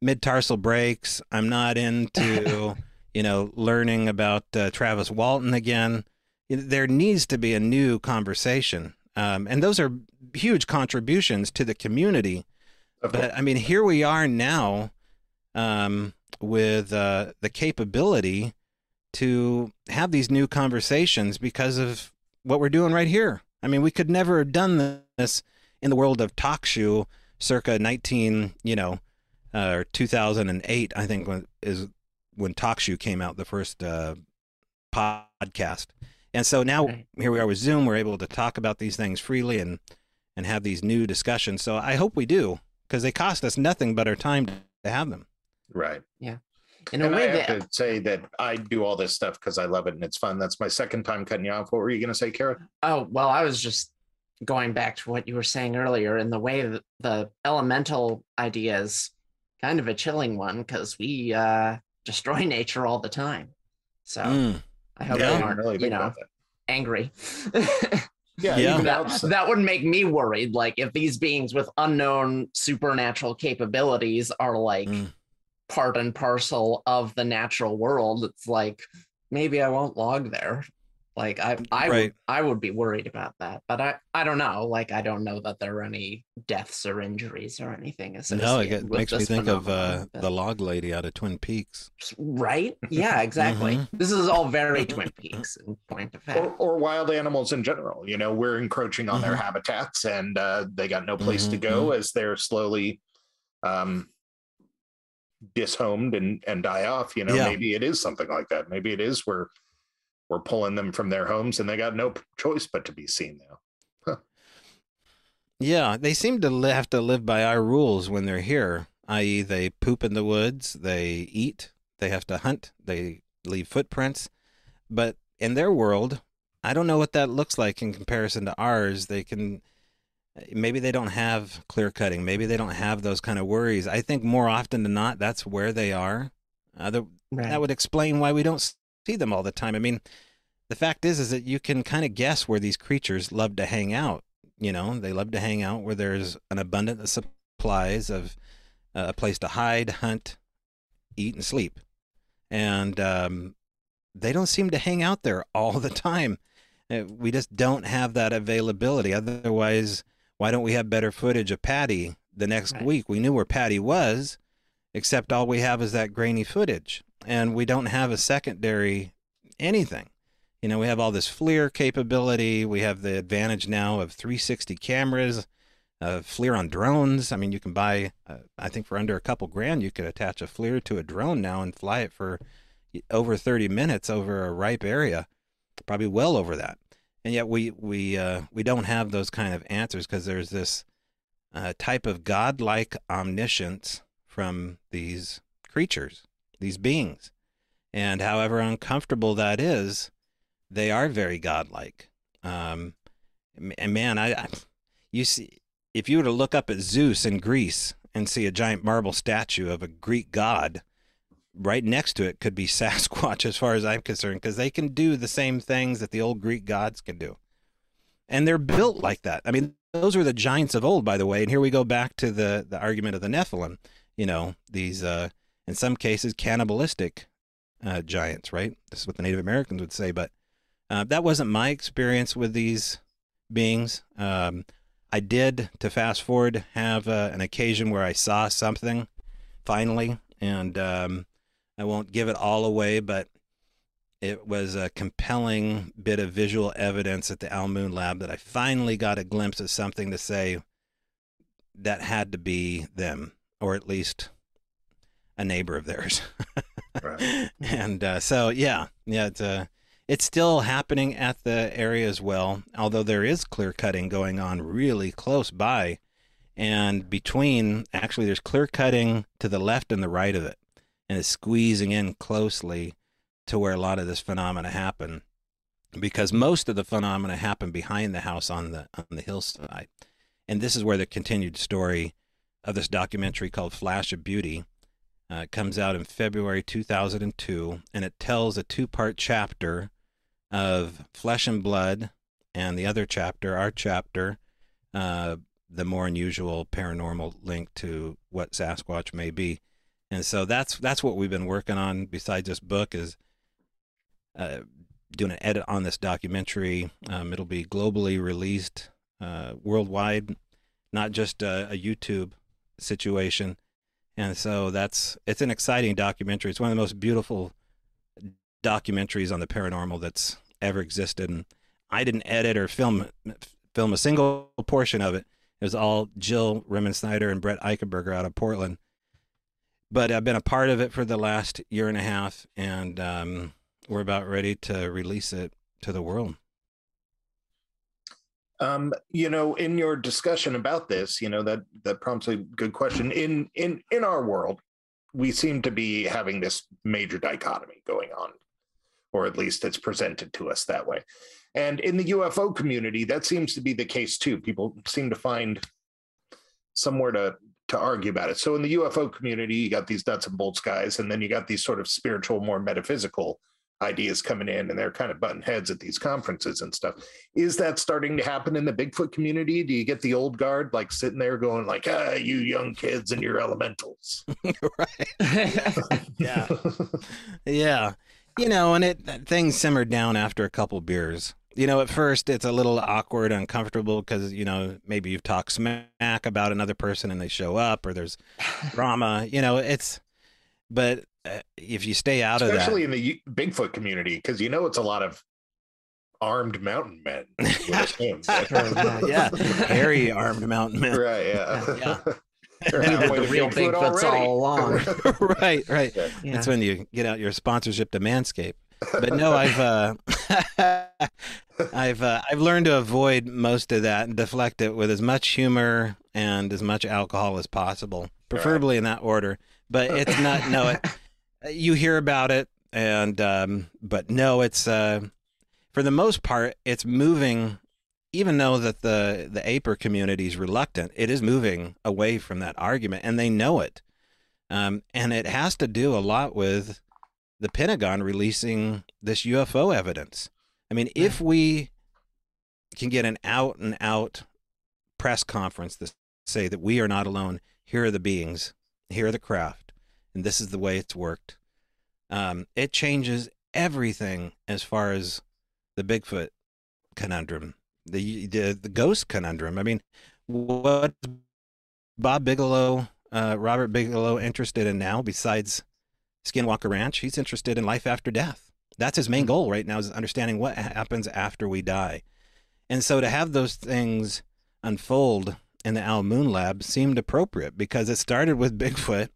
mid-tarsal breaks. I'm not into, you know, learning about Travis Walton again. There needs to be a new conversation. And those are huge contributions to the community. But I mean, here we are now with the capability to have these new conversations because of what we're doing right here. I mean, we could never have done this in the world of talk show circa 2008, I think, when talk show came out, the first podcast. And so now here we are with Zoom. We're able to talk about these things freely and have these new discussions. So I hope we do, because they cost us nothing but our time to have them. Right. Yeah. And I have to say that I do all this stuff because I love it and it's fun. That's my second time cutting you off. What were you going to say, Kara? Oh, well, I was just going back to what you were saying earlier, and the way that the elemental idea is kind of a chilling one, because we destroy nature all the time. So I hope they aren't, really angry. Yeah. That would make me worried. Like if these beings with unknown supernatural capabilities are like... part and parcel of the natural world, it's like, maybe I won't log there. Like I would be worried about that, but I don't know. Like, I don't know that there are any deaths or injuries or anything associated. No, it makes me think of the log lady out of Twin Peaks. Right? Yeah, exactly. This is all very Twin Peaks in point of fact. Or wild animals in general. You know, we're encroaching on their habitats, and they got no place to go as they're slowly dishomed and die off, you know. Maybe it is something like that. Maybe it is where we're pulling them from their homes and they got no choice but to be seen now. Yeah, they seem to have to live by our rules when they're here, i.e. they poop in the woods, they eat, they have to hunt, they leave footprints. But in their world, I don't know what that looks like in comparison to ours. They can, maybe they don't have clear cutting. Maybe they don't have those kind of worries. I think more often than not, that's where they are. That would explain why we don't see them all the time. I mean, the fact is that you can kind of guess where these creatures love to hang out. You know, they love to hang out where there's an abundance of supplies of a place to hide, hunt, eat, and sleep. And they don't seem to hang out there all the time. We just don't have that availability. Otherwise, why don't we have better footage of Patty the next week? We knew where Patty was, except all we have is that grainy footage. And we don't have a secondary anything. You know, we have all this FLIR capability. We have the advantage now of 360 cameras, FLIR on drones. I mean, you can buy, I think for under a couple grand, you could attach a FLIR to a drone now and fly it for over 30 minutes over a ripe area, probably well over that. And yet we don't have those kind of answers because there's this type of godlike omniscience from these creatures, these beings. And however uncomfortable that is, they are very godlike. And man, you see, if you were to look up at Zeus in Greece and see a giant marble statue of a Greek god, right next to it could be Sasquatch as far as I'm concerned, because they can do the same things that the old Greek gods can do. And they're built like that. I mean, those were the giants of old, by the way. And here we go back to the argument of the Nephilim, you know, these, in some cases, cannibalistic giants, right? This is what the Native Americans would say, but that wasn't my experience with these beings. I did, to fast forward, have an occasion where I saw something, finally, and I won't give it all away, but it was a compelling bit of visual evidence at the Owl Moon Lab that I finally got a glimpse of something to say that had to be them, or at least a neighbor of theirs. Right. And so, yeah, it's a... It's still happening at the area as well, although there is clear cutting going on really close by. And between, actually, there's clear cutting to the left and the right of it. And it's squeezing in closely to where a lot of this phenomena happen, because most of the phenomena happen behind the house on the hillside. And this is where the continued story of this documentary called Flash of Beauty comes out in February 2002, and it tells a two-part chapter of Flesh and Blood, and the other chapter, our chapter, the more unusual paranormal link to what Sasquatch may be. And so that's what we've been working on besides this book, is doing an edit on this documentary. It'll be globally released, worldwide, not just a YouTube situation. And so it's an exciting documentary. It's one of the most beautiful documentaries on the paranormal that's ever existed. And I didn't edit or film a single portion of it. It was all Jill Rimmon Snyder and Brett Eichenberger out of Portland. But I've been a part of it for the last year and a half, and we're about ready to release it to the world. You know, in your discussion about this, you know, that prompts a good question. In our world, we seem to be having this major dichotomy going on, or at least it's presented to us that way. And in the UFO community, that seems to be the case too. People seem to find somewhere to argue about it. So in the UFO community, you got these nuts and bolts guys, and then you got these sort of spiritual, more metaphysical ideas coming in, and they're kind of butting heads at these conferences and stuff. Is that starting to happen in the Bigfoot community? Do you get the old guard like sitting there going like, ah, you young kids and your elementals? Right. Yeah. Yeah. You know, and things simmer down after a couple beers. You know, at first it's a little awkward, uncomfortable, because, you know, maybe you've talked smack about another person and they show up, or there's drama, you know, but if you stay out of that, especially in the Bigfoot community, because, you know, it's a lot of armed mountain men. Yeah, hairy armed mountain men. Right. Yeah. The real Bigfoot's all along. Right. Yeah. That's when you get out your sponsorship to Manscaped. But no, I've learned to avoid most of that and deflect it with as much humor and as much alcohol as possible, preferably in that order. But it's not, you hear about it, And but no, it's for the most part, it's moving. Even though that the aper community is reluctant, it is moving away from that argument, and they know it. And it has to do a lot with the Pentagon releasing this UFO evidence. I mean, if we can get an out-and-out press conference to say that we are not alone, here are the beings, here are the craft, and this is the way it's worked, it changes everything as far as the Bigfoot conundrum, the ghost conundrum. I mean, what Bob Bigelow, Robert Bigelow, interested in now besides Skinwalker Ranch? He's interested in life after death. That's his main goal right now, is understanding what happens after we die. And so to have those things unfold in the Owl Moon Lab seemed appropriate, because it started with Bigfoot.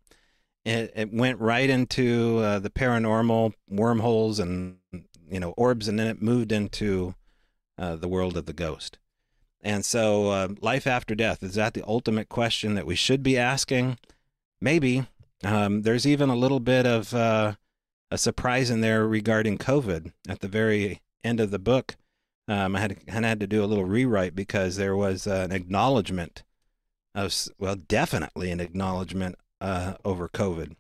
It went right into the paranormal, wormholes and, you know, orbs, and then it moved into the world of the ghost. And so life after death, is that the ultimate question that we should be asking? Maybe. There's even a little bit of a surprise in there regarding COVID at the very end of the book. I had to do a little rewrite because there was an acknowledgement of, well, definitely an acknowledgement over COVID.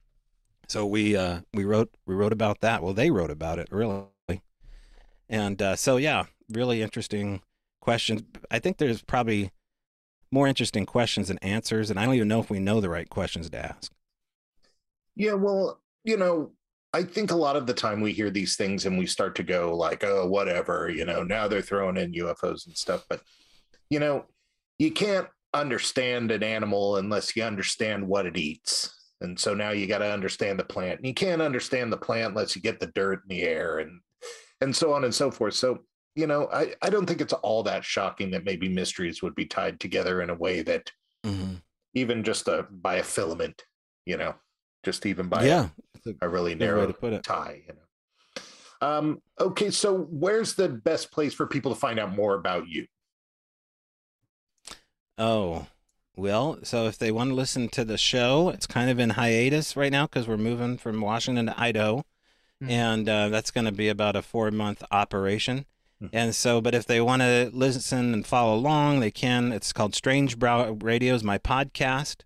So we wrote about that. Well, they wrote about it, really. And so, yeah, really interesting questions. I think there's probably more interesting questions than answers, and I don't even know if we know the right questions to ask. Yeah, well, you know, I think a lot of the time we hear these things and we start to go like, oh, whatever, you know, now they're throwing in UFOs and stuff. But, you know, you can't understand an animal unless you understand what it eats. And so now you got to understand the plant. And you can't understand the plant unless you get the dirt in the air and so on and so forth. So, you know, I don't think it's all that shocking that maybe mysteries would be tied together in a way that even just by a filament, you know. Just even by a really narrow to put it. Tie, you know. Okay, so where's the best place for people to find out more about you? Oh, well, so if they want to listen to the show, it's kind of in hiatus right now because we're moving from Washington to Idaho, and that's going to be about a 4-month operation. And so, but if they want to listen and follow along, they can. It's called Strange Bräu Radio, is my podcast.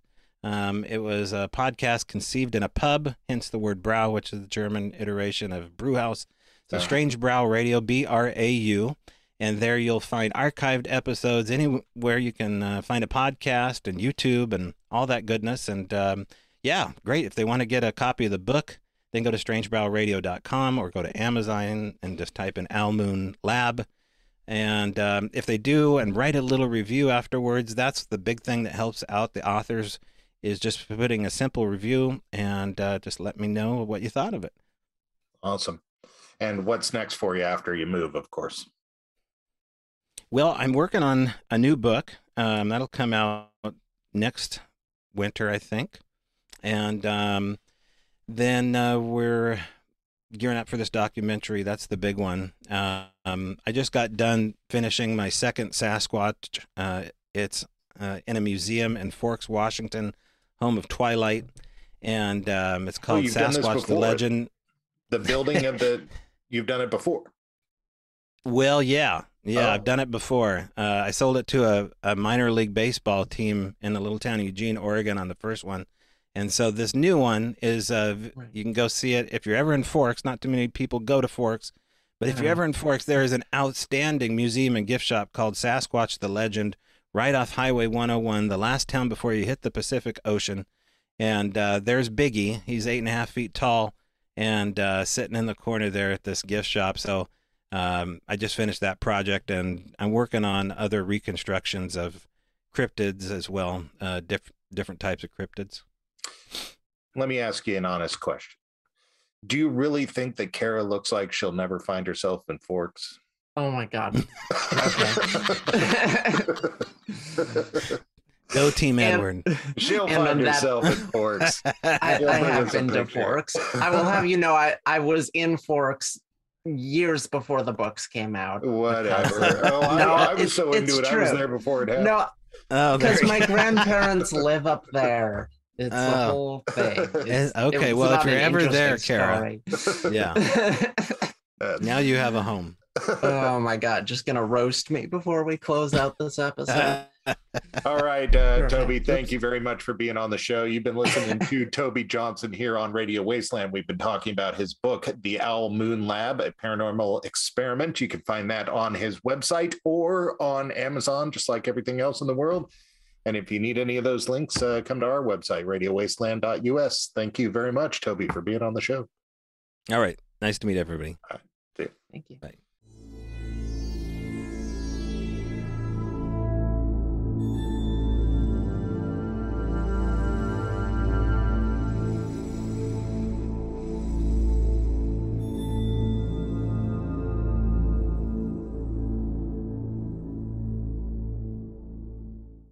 It was a podcast conceived in a pub, hence the word Brau, which is the German iteration of brewhouse. So Strange Bräu Radio, B-R-A-U. And there you'll find archived episodes anywhere you can find a podcast, and YouTube and all that goodness. And yeah, great. If they want to get a copy of the book, then go to strangebrowradio.com or go to Amazon and just type in Owl Moon Lab. And if they do and write a little review afterwards, that's the big thing that helps out the authors, is just putting a simple review and just let me know what you thought of it. Awesome. And what's next for you after you move, of course? Well, I'm working on a new book. That'll come out next winter, I think. And then we're gearing up for this documentary. That's the big one. I just got done finishing my second Sasquatch. It's in a museum in Forks, Washington, home of Twilight, and it's called Sasquatch the Legend. The building of the you've done it before. Well, yeah, I've done it before. I sold it to a minor league baseball team in the little town of Eugene, Oregon, on the first one, and so this new one is you can go see it if you're ever in Forks. Not too many people go to Forks, but if you're ever in Forks, there is an outstanding museum and gift shop called Sasquatch the Legend, right off Highway 101, the last town before you hit the Pacific Ocean. And there's Biggie. He's 8.5 feet tall and sitting in the corner there at this gift shop. So I just finished that project, and I'm working on other reconstructions of cryptids as well, different types of cryptids. Let me ask you an honest question. Do you really think that Kara looks like she'll never find herself in Forks? Oh my God. Okay. Go Team Edward. She'll find herself at Forks. I have been to Forks. I will have you know, I was in Forks years before the books came out. Whatever. Oh, no, I was so into it. True. I was there before it happened. No, because my grandparents live up there. It's the whole thing. Okay, well, if you're ever there, Kara, yeah. Now you have a home. Oh my God, just gonna roast me before we close out this episode. All right, Tobe, thank you very much for being on the show. You've been listening to Tobe Johnson here on Radio Wasteland. We've been talking about his book, The Owl Moon Lab, a Paranormal Experiment. You can find that on his website or on Amazon, just like everything else in the world. And if you need any of those links, come to our website, radiowasteland.us. Thank you very much, Tobe, for being on the show. All right. Nice to meet everybody.